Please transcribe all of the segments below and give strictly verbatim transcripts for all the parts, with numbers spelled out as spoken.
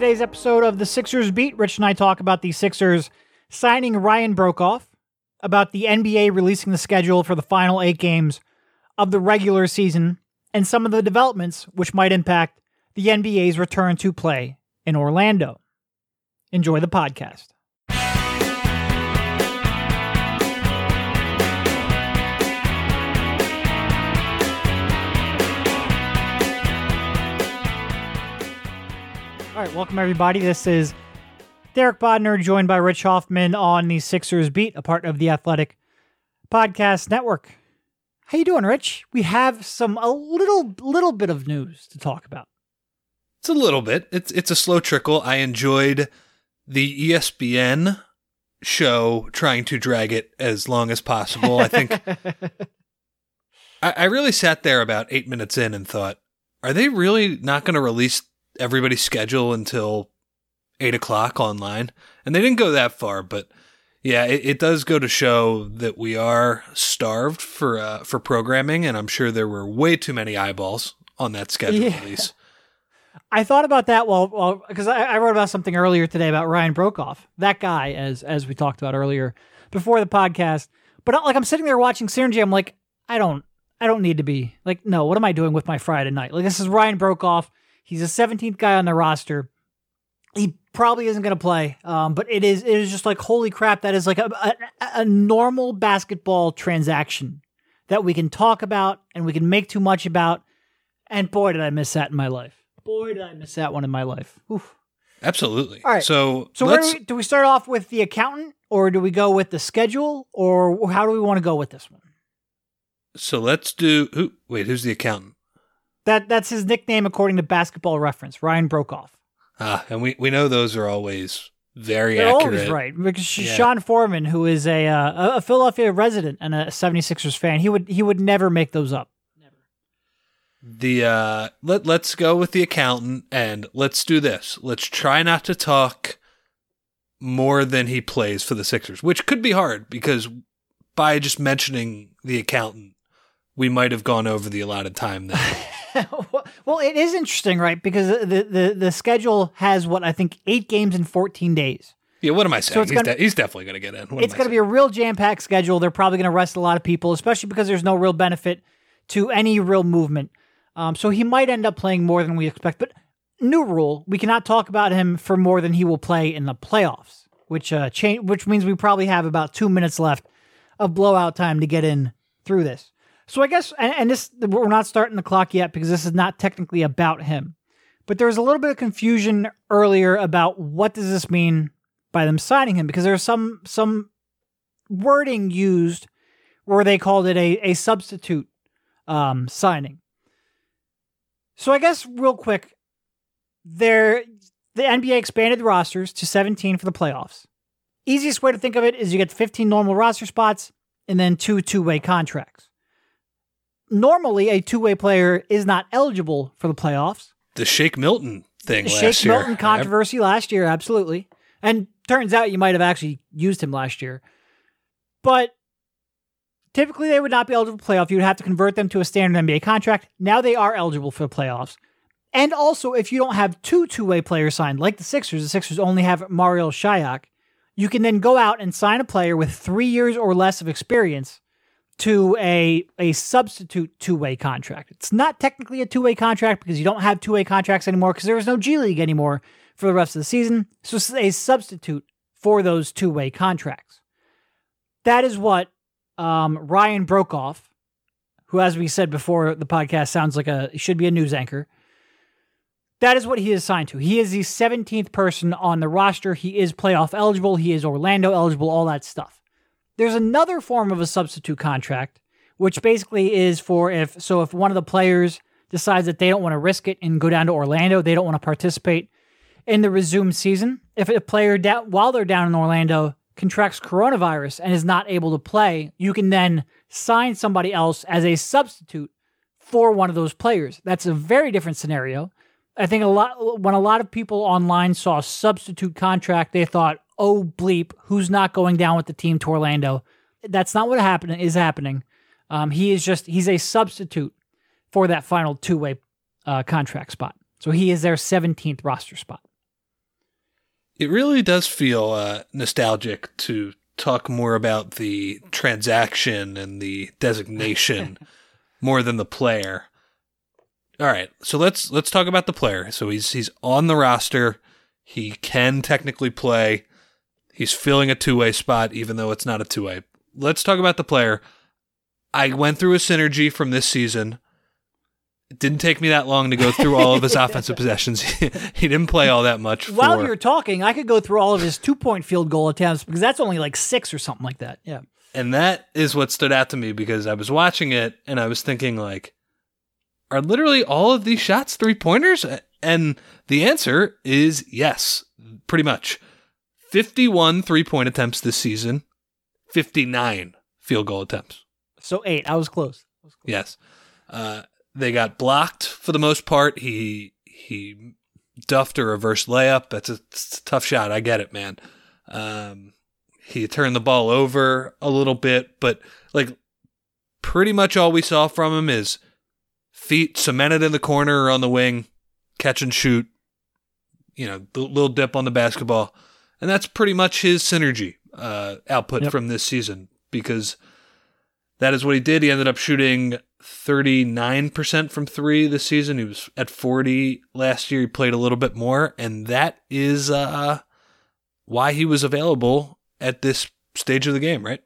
today's episode of the Sixers Beat, Rich and I talk about the Sixers signing Ryan Broekhoff, about the N B A releasing the schedule for the final eight games of the regular season, and some of the developments which might impact the N B A's return to play in Orlando. Enjoy the podcast. All right, welcome everybody. This is Derek Bodner, joined by Rich Hoffman on the Sixers Beat, a part of the Athletic Podcast Network. How you doing, Rich? We have some a little little bit of news to talk about. It's a little bit. It's it's a slow trickle. I enjoyed the E S P N show, trying to drag it as long as possible. I think I, I really sat there about eight minutes in and thought, are they really not going to release everybody's schedule until eight o'clock online? And they didn't go that far, but yeah, it, it does go to show that we are starved for uh, for programming, and I'm sure there were way too many eyeballs on that schedule yeah. release. I thought about that while, well, because well, I, I wrote about something earlier today about Ryan Broekhoff, that guy, as as we talked about earlier before the podcast. But like, I'm sitting there watching Synergy, I'm like, I don't, I don't need to be like, no, what am I doing with my Friday night? Like, this is Ryan Broekhoff. He's the seventeenth guy on the roster. He probably isn't going to play, um, but it is it is just like, holy crap, that is like a, a, a normal basketball transaction that we can talk about and we can make too much about. And boy, did I miss that in my life. Boy, did I miss that one in my life. Oof. Absolutely. All right. So, so where do, we, do we start off with the accountant, or do we go with the schedule, or how do we want to go with this one? So let's do... Ooh, wait, who's the accountant? That That's his nickname, according to Basketball Reference, Ryan Broekhoff. Ah, and we, we know those are always very They're accurate. Always right. Because yeah. Sean Foreman, who is a uh, a Philadelphia resident and a 76ers fan, he would he would never make those up. Never. The uh, let let's go with the accountant, and let's do this. Let's try not to talk more than he plays for the Sixers, which could be hard because by just mentioning the accountant, we might have gone over the allotted time there. Well, it is interesting, right? Because the, the, the schedule has, what, I think, eight games in fourteen days. Yeah, what am I saying? So it's he's, gonna, de- he's definitely going to get in. What it's going to be a real jam-packed schedule. They're probably going to rest a lot of people, especially because there's no real benefit to any real movement. Um, so he might end up playing more than we expect. But new rule, we cannot talk about him for more than he will play in the playoffs, which uh, change, which means we probably have about two minutes left of blowout time to get in through this. So I guess, and this, we're not starting the clock yet because this is not technically about him, but there was a little bit of confusion earlier about what does this mean by them signing him, because there's some some wording used where they called it a, a substitute um, signing. So I guess real quick, there the N B A expanded the rosters to seventeen for the playoffs. Easiest way to think of it is you get fifteen normal roster spots and then two two-way contracts. Normally, a two-way player is not eligible for the playoffs. The Shake Milton thing the last Shake year. Shake Milton controversy last year, absolutely. And turns out you might have actually used him last year. But typically, they would not be eligible for playoff. You would have to convert them to a standard N B A contract. Now they are eligible for the playoffs. And also, if you don't have two two-way players signed, like the Sixers, the Sixers only have Mario Shayok, you can then go out and sign a player with three years or less of experience to a a substitute two-way contract. It's not technically a two-way contract because you don't have two-way contracts anymore because there is no G League anymore for the rest of the season. So it's a substitute for those two-way contracts. That is what um, Ryan Broekhoff, who, as we said before the podcast, sounds like a should be a news anchor, that is what he is signed to. He is the seventeenth person on the roster. He is playoff eligible. He is Orlando eligible, all that stuff. There's another form of a substitute contract, which basically is for if, so if one of the players decides that they don't want to risk it and go down to Orlando, they don't want to participate in the resumed season. If a player, da- while they're down in Orlando, contracts coronavirus and is not able to play, you can then sign somebody else as a substitute for one of those players. That's a very different scenario. I think a lot when a lot of people online saw substitute contract, they thought, oh, bleep, who's not going down with the team to Orlando? That's not what happen- is happening. Um, he is just, he's a substitute for that final two-way uh, contract spot. So he is their seventeenth roster spot. It really does feel uh, nostalgic to talk more about the transaction and the designation more than the player. All right, so let's let's talk about the player. So he's he's on the roster. He can technically play. He's filling a two-way spot, even though it's not a two-way. Let's talk about the player. I went through a synergy from this season. It didn't take me that long to go through all of his offensive possessions. He didn't play all that much. For... While you're talking, I could go through all of his two-point field goal attempts because that's only like six or something like that. Yeah. And that is what stood out to me because I was watching it and I was thinking, like, are literally all of these shots three-pointers? And the answer is yes, pretty much. fifty-one three-point attempts this season, fifty-nine field goal attempts. So eight. I was close. I was close. Yes. Uh, They got blocked for the most part. He he duffed a reverse layup. That's a, a tough shot. I get it, man. Um, he turned the ball over a little bit, but like pretty much all we saw from him is feet cemented in the corner or on the wing, catch and shoot, you know, little dip on the basketball. And that's pretty much his synergy uh, output yep. from this season because that is what he did. He ended up shooting thirty-nine percent from three this season. He was at forty last year. He played a little bit more, and that is uh, why he was available at this stage of the game, right?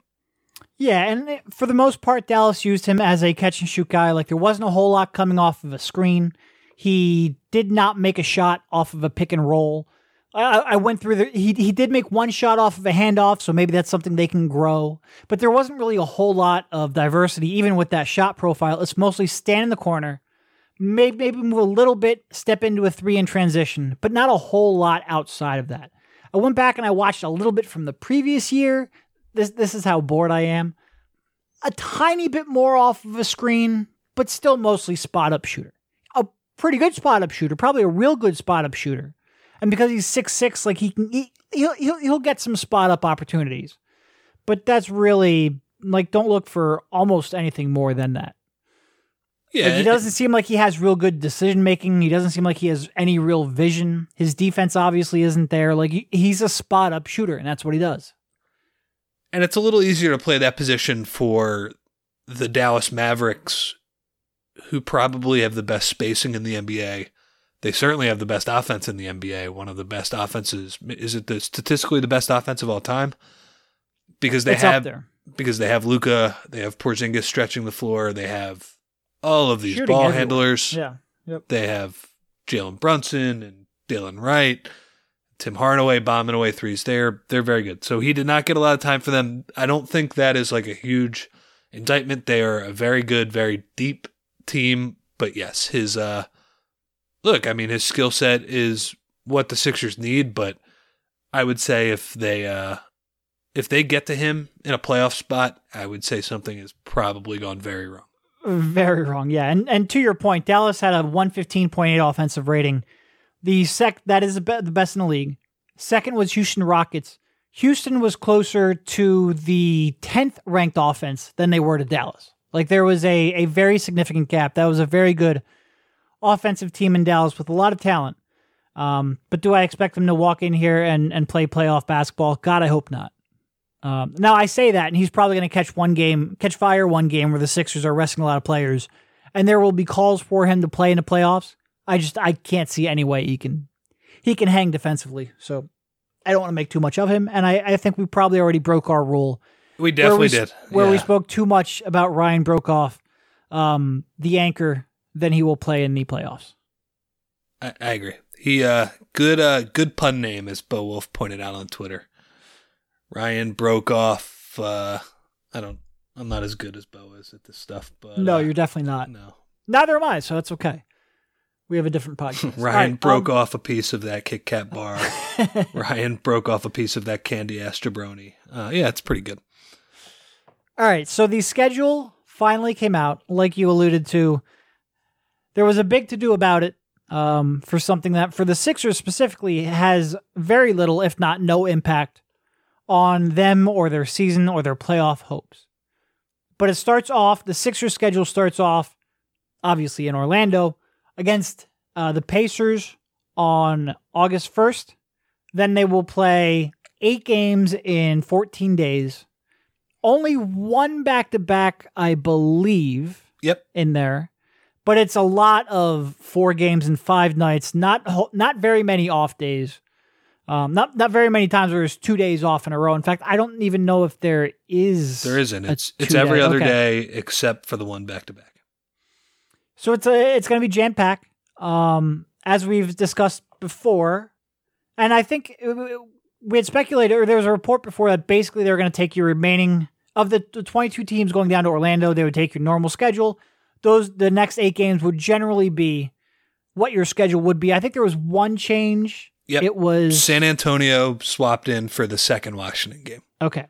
Yeah, and for the most part, Dallas used him as a catch-and-shoot guy. Like, there wasn't a whole lot coming off of a screen. He did not make a shot off of a pick-and-roll. I, I went through the, he he did make one shot off of a handoff, so maybe that's something they can grow. But there wasn't really a whole lot of diversity, even with that shot profile. It's mostly stand in the corner, maybe, maybe move a little bit, step into a three in transition, but not a whole lot outside of that. I went back and I watched a little bit from the previous year. This this is how bored I am. A tiny bit more off of a screen, but still mostly spot-up shooter. A pretty good spot-up shooter, probably a real good spot-up shooter. And because he's six six, like he can, he, he'll, he'll he'll get some spot up opportunities, but that's really like don't look for almost anything more than that. Yeah, like he doesn't seem like he has real good decision making. He doesn't seem like he has any real vision. His defense obviously isn't there. Like he, he's a spot up shooter, and that's what he does. And it's a little easier to play that position for the Dallas Mavericks, who probably have the best spacing in the N B A. They certainly have the best offense in the N B A. One of the best offenses. Is it the statistically the best offense of all time? Because they it's have up there. Because they have Luka, they have Porzingis stretching the floor, they have all of these Shooting ball everywhere. handlers. Yeah. Yep. They have Jaylen Brunson and Dylan Wright, Tim Hardaway bombing away threes. They're they're very good. So he did not get a lot of time for them. I don't think that is like a huge indictment. They are a very good, very deep team. But yes, his uh Look, I mean, his skill set is what the Sixers need, but I would say if they uh, if they get to him in a playoff spot, I would say something has probably gone very wrong. Very wrong, yeah. And and to your point, Dallas had a one fifteen point eight offensive rating. The sec that is the best in the league. Second was Houston Rockets. Houston was closer to the tenth ranked offense than they were to Dallas. Like there was a a very significant gap. That was a very good offensive team in Dallas with a lot of talent. Um, but do I expect them to walk in here and, and play playoff basketball? God, I hope not. Um, now I say that, and he's probably going to catch one game, catch fire one game where the Sixers are resting a lot of players, and there will be calls for him to play in the playoffs. I just, I can't see any way he can, he can hang defensively. So I don't want to make too much of him. And I, I think we probably already broke our rule. We definitely where we, did. Where yeah. we spoke too much about Ryan Broekhoff, um, the anchor, then he will play in the playoffs. I, I agree. He uh, good uh, good pun name, as Bo Wolf pointed out on Twitter. Ryan Broekhoff. Uh, I don't. I'm not as good as Bo is at this stuff, but no, uh, you're definitely not. No, neither am I. So that's okay. We have a different podcast. Ryan right, broke um, off a piece of that Kit Kat bar. Ryan broke off a piece of that candy ass jabroni. Uh, yeah, it's pretty good. All right. So the schedule finally came out, like you alluded to. There was a big to-do about it um, for something that, for the Sixers specifically, has very little, if not no impact on them or their season or their playoff hopes. But it starts off, the Sixers schedule starts off, obviously in Orlando, against uh, the Pacers on August first, Then they will play eight games in fourteen days. Only one back-to-back, I believe, yep, in there. But it's a lot of four games and five nights. Not ho- not very many off days. Um, not not very many times where there's two days off in a row. In fact, I don't even know if there is. There isn't. It's it's every day. other okay. day except for the one back to back. So it's a it's going to be jam packed, um, as we've discussed before, and I think we had speculated, or there was a report before that basically they were going to take your remaining of the, the twenty-two teams going down to Orlando. They would take your normal schedule. Those the next eight games would generally be what your schedule would be. I think there was one change. Yep. It was San Antonio swapped in for the second Washington game. Okay.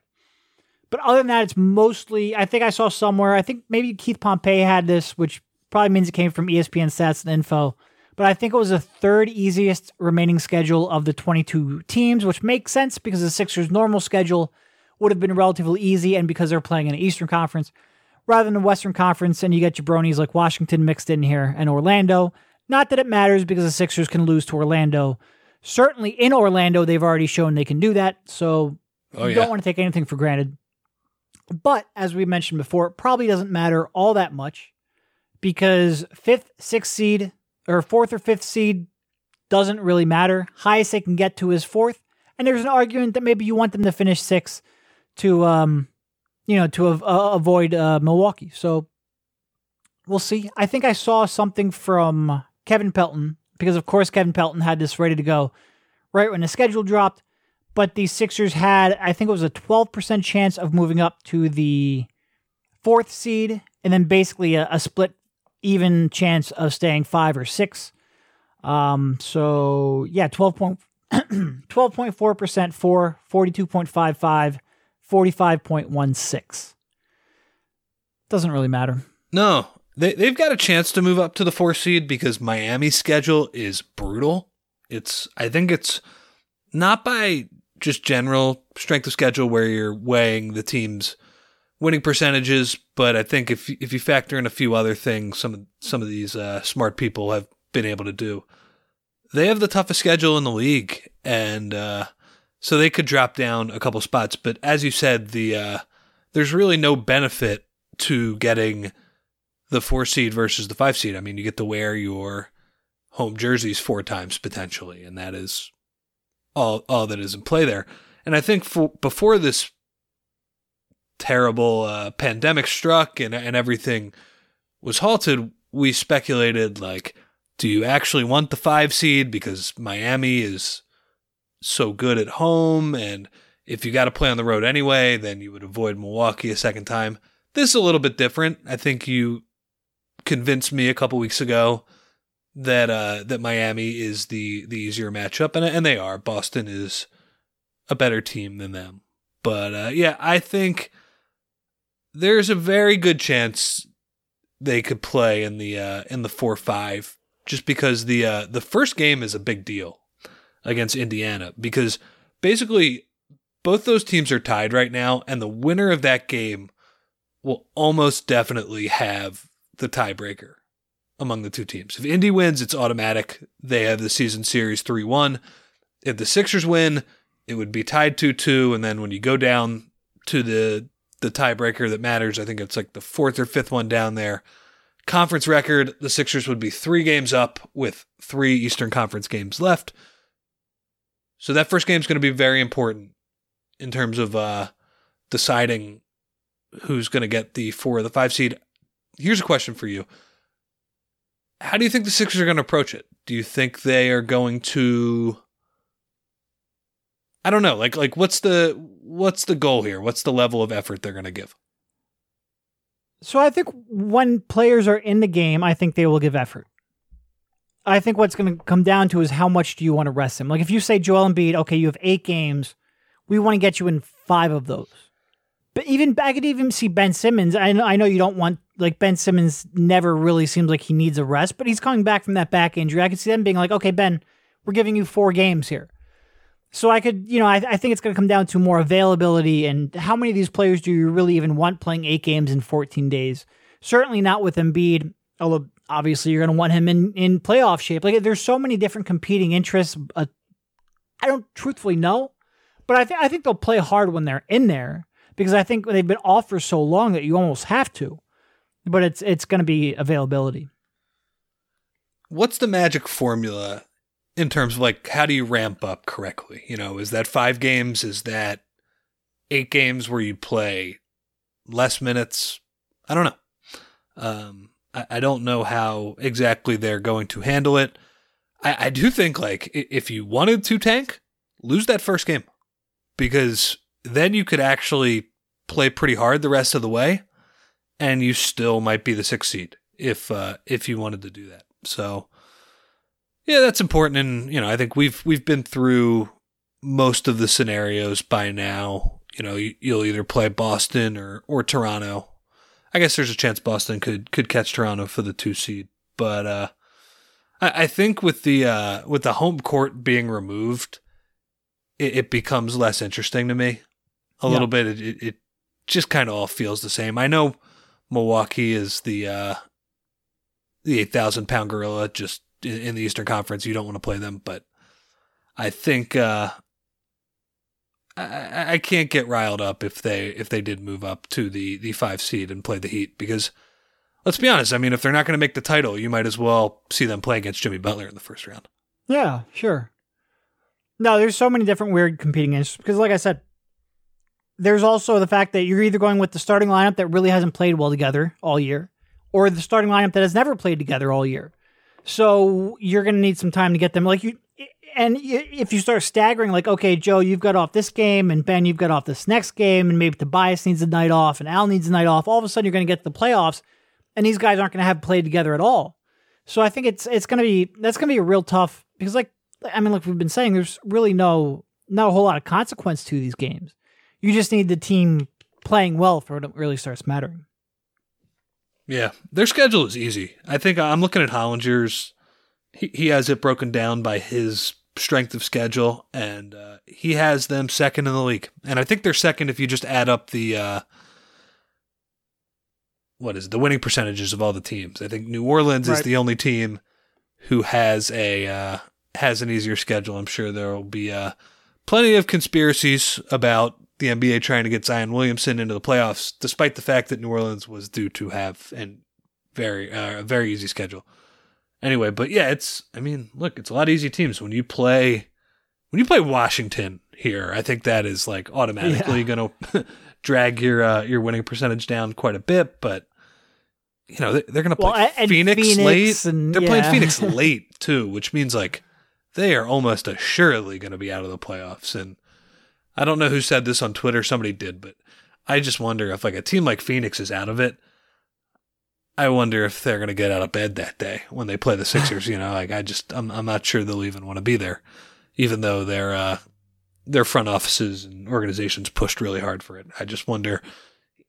But other than that, it's mostly, I think I saw somewhere, I think maybe Keith Pompey had this, which probably means it came from E S P N stats and info, but I think it was the third easiest remaining schedule of the twenty-two teams, which makes sense because the Sixers' normal schedule would have been relatively easy, and because they're playing in an Eastern Conference rather than a Western Conference, and you get jabronis like Washington mixed in here and Orlando. Not that it matters because the Sixers can lose to Orlando. Certainly in Orlando, they've already shown they can do that, so oh, you yeah. don't want to take anything for granted. But as we mentioned before, it probably doesn't matter all that much because fifth, sixth seed, or fourth or fifth seed doesn't really matter. Highest they can get to is fourth, and there's an argument that maybe you want them to finish sixth to, um, you know, to av- uh, avoid uh, Milwaukee. So we'll see. I think I saw something from Kevin Pelton, because, of course, Kevin Pelton had this ready to go right when the schedule dropped. But the Sixers had, I think it was a twelve percent chance of moving up to the fourth seed, and then basically a, a split even chance of staying five or six. Um, so, yeah, twelve point four percent for, forty-two point five five, forty-five point one six. Doesn't really matter. No. They, they've got a chance to move up to the four seed because Miami's schedule is brutal. It's, I think it's not by just general strength of schedule where you're weighing the team's winning percentages, but I think if if you factor in a few other things, some of, some of these uh, smart people have been able to do. They have the toughest schedule in the league, and uh, so they could drop down a couple spots. But as you said, the uh, there's really no benefit to getting the four seed versus the five seed. I mean, you get to wear your home jerseys four times potentially, and that is all all that is in play there. And I think for, before this terrible uh, pandemic struck and and everything was halted, we speculated, like, do you actually want the five seed because Miami is so good at home, and if you got to play on the road anyway, then you would avoid Milwaukee a second time. This is a little bit different. I think you convinced me a couple weeks ago that uh, that Miami is the, the easier matchup, and and they are. Boston is a better team than them. But, uh, yeah, I think there's a very good chance they could play in the uh, in the four five, just because the uh, the first game is a big deal against Indiana, because basically both those teams are tied right now, and the winner of that game will almost definitely have the tiebreaker among the two teams. If Indy wins, it's automatic. They have the season series three one. If the Sixers win, it would be tied two two. And then when you go down to the the tiebreaker that matters, I think it's like the fourth or fifth one down there. Conference record, the Sixers would be three games up with three Eastern Conference games left. So that first game is going to be very important in terms of uh, deciding who's going to get the four or the five seed. Here's a question for you. How do you think the Sixers are going to approach it? Do you think they are going to, I don't know, like, like what's the, what's the goal here? What's the level of effort they're going to give? So I think when players are in the game, I think they will give effort. I think what's going to come down to is how much do you want to rest them? Like if you say Joel Embiid, okay, you have eight games. We want to get you in five of those. But even I could even see Ben Simmons. I know, I know you don't want, like, Ben Simmons never really seems like he needs a rest, but he's coming back from that back injury. I could see them being like, okay, Ben, we're giving you four games here. So I could, you know, I, I think it's going to come down to more availability and how many of these players do you really even want playing eight games in fourteen days? Certainly not with Embiid, although obviously you're going to want him in, in playoff shape. Like, there's so many different competing interests, a I don't truthfully know, but I, th- I think they'll play hard when they're in there because I think they've been off for so long that you almost have to, but it's, it's going to be availability. What's the magic formula in terms of like, how do you ramp up correctly? You know, is that five games? Is that eight games where you play less minutes? I don't know. Um, I, I don't know how exactly they're going to handle it. I, I do think like if you wanted to tank, lose that first game because then you could actually play pretty hard the rest of the way and you still might be the sixth seed if, uh, if you wanted to do that. So yeah, that's important. And, you know, I think we've, we've been through most of the scenarios by now. You know, you, you'll either play Boston or, or Toronto. I guess there's a chance Boston could, could catch Toronto for the two seed, but, uh, I think with the uh, with the home court being removed, it, it becomes less interesting to me a yeah. little bit. It, it just kind of all feels the same. I know Milwaukee is the uh, the eight thousand pound gorilla just in, in the Eastern Conference. You don't want to play them, but I think uh, I, I can't get riled up if they if they did move up to the the five seed and play the Heat because. Let's be honest. I mean, if they're not going to make the title, you might as well see them play against Jimmy Butler in the first round. Yeah, sure. No, there's so many different weird competing interests because, like I said, there's also the fact that you're either going with the starting lineup that really hasn't played well together all year or the starting lineup that has never played together all year. So you're going to need some time to get them. Like you, and if you start staggering, like, okay, Joe, you've got off this game, and Ben, you've got off this next game, and maybe Tobias needs a night off, and Al needs a night off, all of a sudden you're going to get to the playoffs. And these guys aren't going to have played together at all. So I think it's it's going to be that's going to be real tough because like I mean like we've been saying there's really no not a whole lot of consequence to these games. You just need the team playing well for it really starts mattering. Yeah, their schedule is easy. I think I'm looking at Hollinger's. He he has it broken down by his strength of schedule, and uh, he has them second in the league. And I think they're second if you just add up the. Uh, What is it? The winning percentages of all the teams? I think New Orleans right. is the only team who has a uh, has an easier schedule. I'm sure there will be uh, plenty of conspiracies about the N B A trying to get Zion Williamson into the playoffs, despite the fact that New Orleans was due to have a very uh, a very easy schedule. Anyway, but yeah, it's I mean, look, it's a lot of easy teams when you play when you play Washington here. I think that is like automatically yeah. going to drag your uh, your winning percentage down quite a bit, but. You know, they're going to play well, Phoenix, Phoenix late. And, they're yeah. playing Phoenix late, too, which means, like, they are almost assuredly going to be out of the playoffs. And I don't know who said this on Twitter. Somebody did, but I just wonder if, like, a team like Phoenix is out of it. I wonder if they're going to get out of bed that day when they play the Sixers. You know, like, I just, I'm, I'm not sure they'll even want to be there, even though their, uh, their front offices and organizations pushed really hard for it. I just wonder...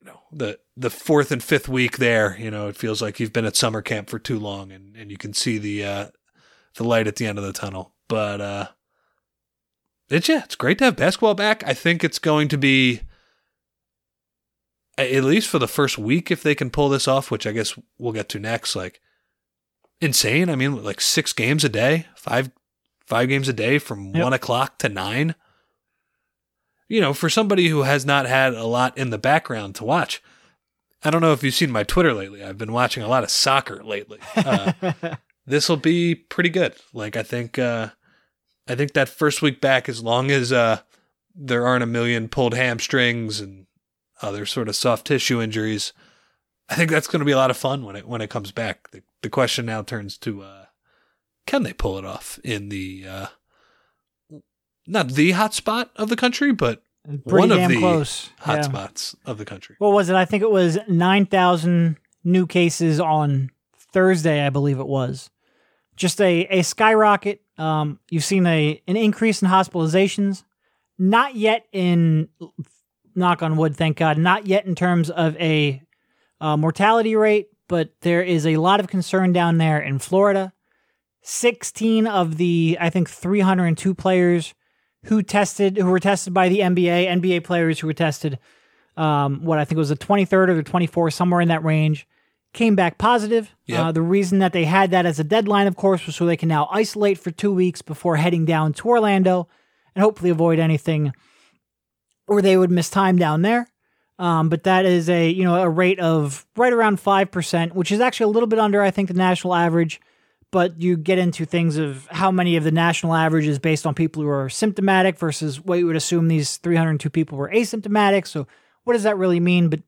No, the the fourth and fifth week there, you know, it feels like you've been at summer camp for too long, and, and you can see the uh, the light at the end of the tunnel. But uh, it's yeah, it's great to have basketball back. I think it's going to be at least for the first week if they can pull this off, which I guess we'll get to next. Like insane. I mean, like six games a day, five five games a day from yep. one o'clock to nine. You know, for somebody who has not had a lot in the background to watch, I don't know if you've seen my Twitter lately. I've been watching a lot of soccer lately. Uh, this will be pretty good. Like, I think uh, I think that first week back, as long as uh, there aren't a million pulled hamstrings and other sort of soft tissue injuries, I think that's going to be a lot of fun when it when it comes back. The, the question now turns to, uh, can they pull it off in the... Uh, Not the hot spot of the country, but one of the close. hot yeah. spots of the country. What was it? I think it was nine thousand new cases on Thursday, I believe it was. Just a, a skyrocket. Um, you've seen a an increase in hospitalizations. Not yet in, knock on wood, thank God, not yet in terms of a uh, mortality rate, but there is a lot of concern down there in Florida. sixteen of the, I think, three hundred two players who tested, who were tested by the N B A, N B A players who were tested, um, what I think was the twenty-third or the twenty-fourth, somewhere in that range, came back positive. Yep. Uh, the reason that they had that as a deadline, of course, was so they can now isolate for two weeks before heading down to Orlando and hopefully avoid anything where they would miss time down there. Um, but that is a, you know, a rate of right around five percent, which is actually a little bit under, I think, the national average. But you get into things of how many of the national average is based on people who are symptomatic versus what you would assume these three hundred two people were asymptomatic. So what does that really mean? But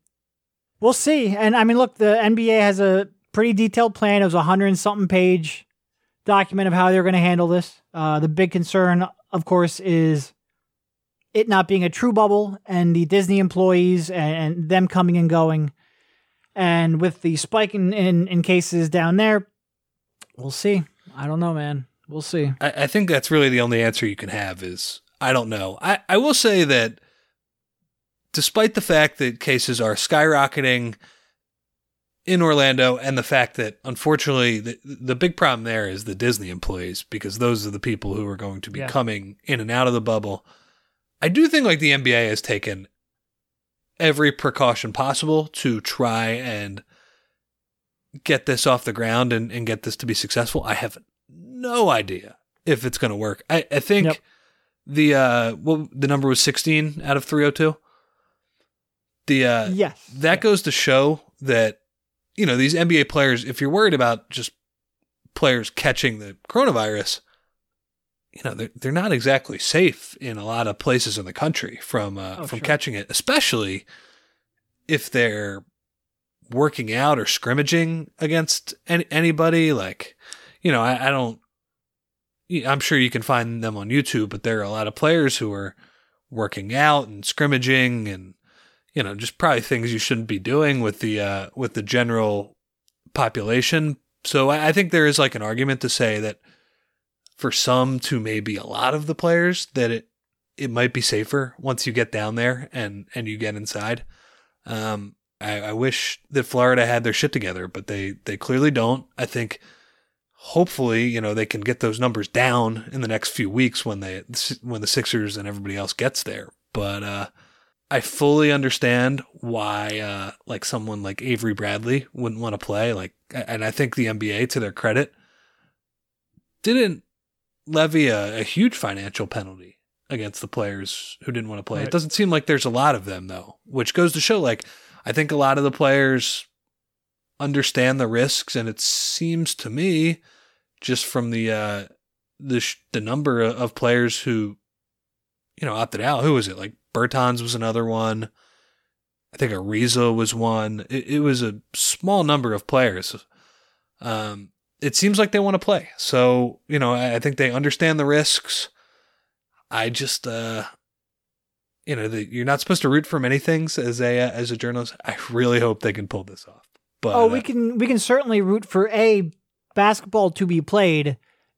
we'll see. And I mean, look, the N B A has a pretty detailed plan. It was a hundred and something page document of how they're going to handle this. Uh, the big concern, of course, is it not being a true bubble and the Disney employees and, and them coming and going. And with the spike in, in, in cases down there, we'll see. I don't know, man. We'll see. I, I think that's really the only answer you can have is, I don't know. I, I will say that despite the fact that cases are skyrocketing in Orlando and the fact that, unfortunately, the, the big problem there is the Disney employees, because those are the people who are going to be yeah. coming in and out of the bubble. I do think like the N B A has taken every precaution possible to try and get this off the ground and, and get this to be successful. I have no idea if it's going to work. I, I think yep. the uh, well, the number was sixteen out of three oh two. The uh, yes. That yes. goes to show that, you know, these N B A players, if you're worried about just players catching the coronavirus, you know, they're, they're not exactly safe in a lot of places in the country from uh, oh, from sure. catching it, especially if they're working out or scrimmaging against any, anybody. Like, you know, I, I don't, I'm sure you can find them on YouTube, but there are a lot of players who are working out and scrimmaging and, you know, just probably things you shouldn't be doing with the, uh, with the general population. So I, I think there is like an argument to say that for some to maybe a lot of the players that it, it might be safer once you get down there and, and you get inside. Um, I, I wish that Florida had their shit together, but they, they clearly don't. I think hopefully, you know, they can get those numbers down in the next few weeks when they when the Sixers and everybody else gets there. But uh, I fully understand why uh, like someone like Avery Bradley wouldn't want to play. Like, and I think the N B A, to their credit, didn't levy a, a huge financial penalty against the players who didn't want to play. Right. It doesn't seem like there's a lot of them though, which goes to show like. I think a lot of the players understand the risks, and it seems to me, just from the uh, the sh- the number of players who, you know, opted out. Who was it? Like Bertans was another one. I think Ariza was one. It, it was a small number of players. Um, it seems like they want to play, so you know, I, I think they understand the risks. I just. Uh, You know, the, you're not supposed to root for many things as a uh, as a journalist. I really hope they can pull this off. But oh, we uh, can we can certainly root for A, basketball to be played,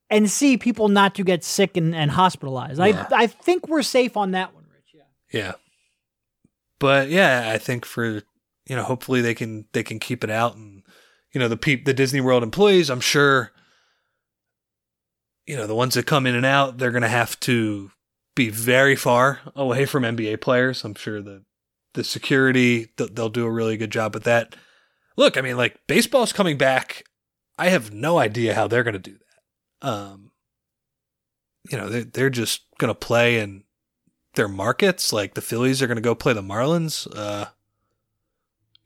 and C, people not to get sick and, and hospitalized. Yeah. I I think we're safe on that one, Rich. Yeah. Yeah. But yeah, I think for you know, hopefully they can they can keep it out, and you know the pe- the Disney World employees. I'm sure. You know, the ones that come in and out, they're gonna have to. Be very far away from N B A players. I'm sure the, the security, th- they'll do a really good job with that. Look, I mean, like, baseball's coming back. I have no idea how they're going to do that. Um, you know, they're, they're just going to play in their markets. Like, the Phillies are going to go play the Marlins. Uh,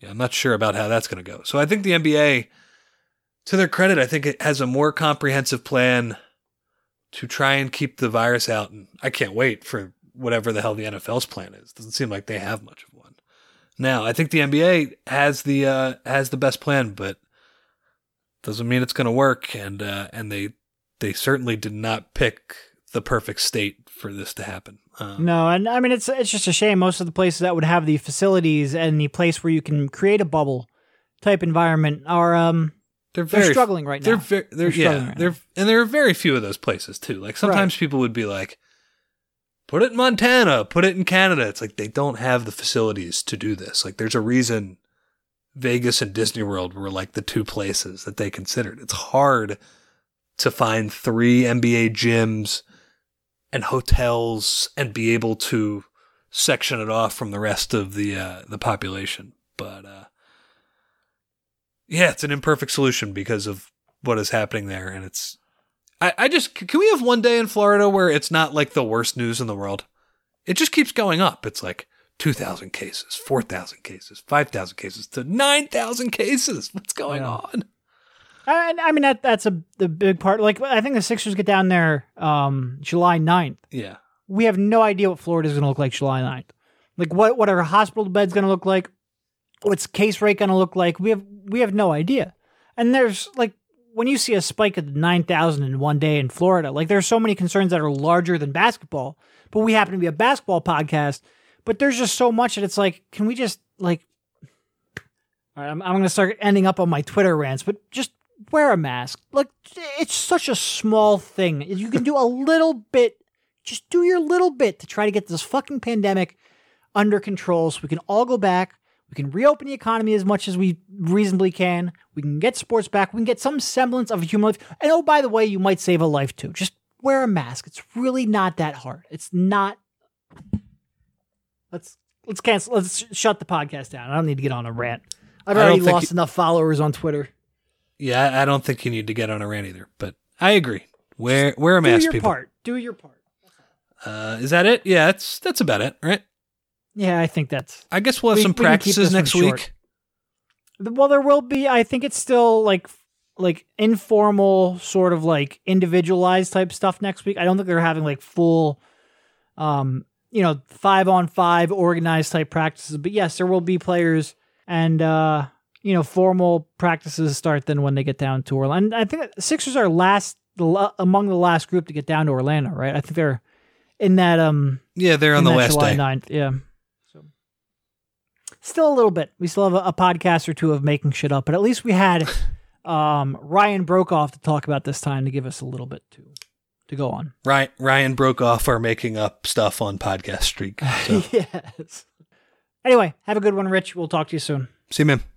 yeah, I'm not sure about how that's going to go. So I think the N B A, to their credit, I think it has a more comprehensive plan to try and keep the virus out. And I can't wait for whatever the hell the N F L's plan is. Doesn't seem like they have much of one. Now, I think the N B A has the uh, has the best plan, but doesn't mean it's going to work. And uh, and they they certainly did not pick the perfect state for this to happen. Um, no, and I mean, it's it's just a shame. Most of the places that would have the facilities and the place where you can create a bubble type environment are... um. They're, very, they're struggling right now. They're very, they're, they're struggling yeah, right they're, now. And there are very few of those places, too. Like, sometimes right. people would be like, put it in Montana, put it in Canada. It's like, they don't have the facilities to do this. Like, there's a reason Vegas and Disney World were, like, the two places that they considered. It's hard to find three N B A gyms and hotels and be able to section it off from the rest of the, uh, the population. But, uh. Yeah, it's an imperfect solution because of what is happening there, and it's I, I just, can we have one day in Florida where it's not like the worst news in the world? It just keeps going up. It's like two thousand cases, four thousand cases, five thousand cases to nine thousand cases. What's going yeah. on? I, I mean, that that's a the big part. Like, I think the Sixers get down there um, July ninth. Yeah. We have no idea what Florida is going to look like July ninth. Like, what, what are hospital beds going to look like? What's case rate going to look like? We have we have no idea. And there's, like, when you see a spike of nine thousand in one day in Florida, like, there's so many concerns that are larger than basketball, but we happen to be a basketball podcast. But there's just so much that it's like, can we just, like, all right, I'm, I'm going to start ending up on my Twitter rants, but just wear a mask. Like, it's such a small thing. You can do a little bit, just do your little bit to try to get this fucking pandemic under control so we can all go back. We can reopen the economy as much as we reasonably can. We can get sports back. We can get some semblance of a human life. And oh, by the way, you might save a life too. Just wear a mask. It's really not that hard. It's not. Let's let's cancel. Let's shut the podcast down. I don't need to get on a rant. I've already lost you... enough followers on Twitter. Yeah, I don't think you need to get on a rant either. But I agree. Wear Just wear a mask, people. Do your part. Do your part. Uh, is that it? Yeah, that's that's about it, right? Yeah, I think that's... I guess we'll have we, some practices next week. Well, there will be. I think it's still like like informal, sort of like individualized type stuff next week. I don't think they're having like full, um, you know, five on five organized type practices. But yes, there will be players and, uh, you know, formal practices start then when they get down to Orlando. And I think Sixers are last among the last group to get down to Orlando, right? I think they're in that... um. Yeah, they're on the last day. July ninth, yeah. Still a little bit. We still have a, a podcast or two of making shit up, but at least we had um, Ryan Broekhoff to talk about this time to give us a little bit to to go on. Right, Ryan Broekhoff are making up stuff on podcast streak. So. Yes. Anyway, have a good one, Rich. We'll talk to you soon. See you, man.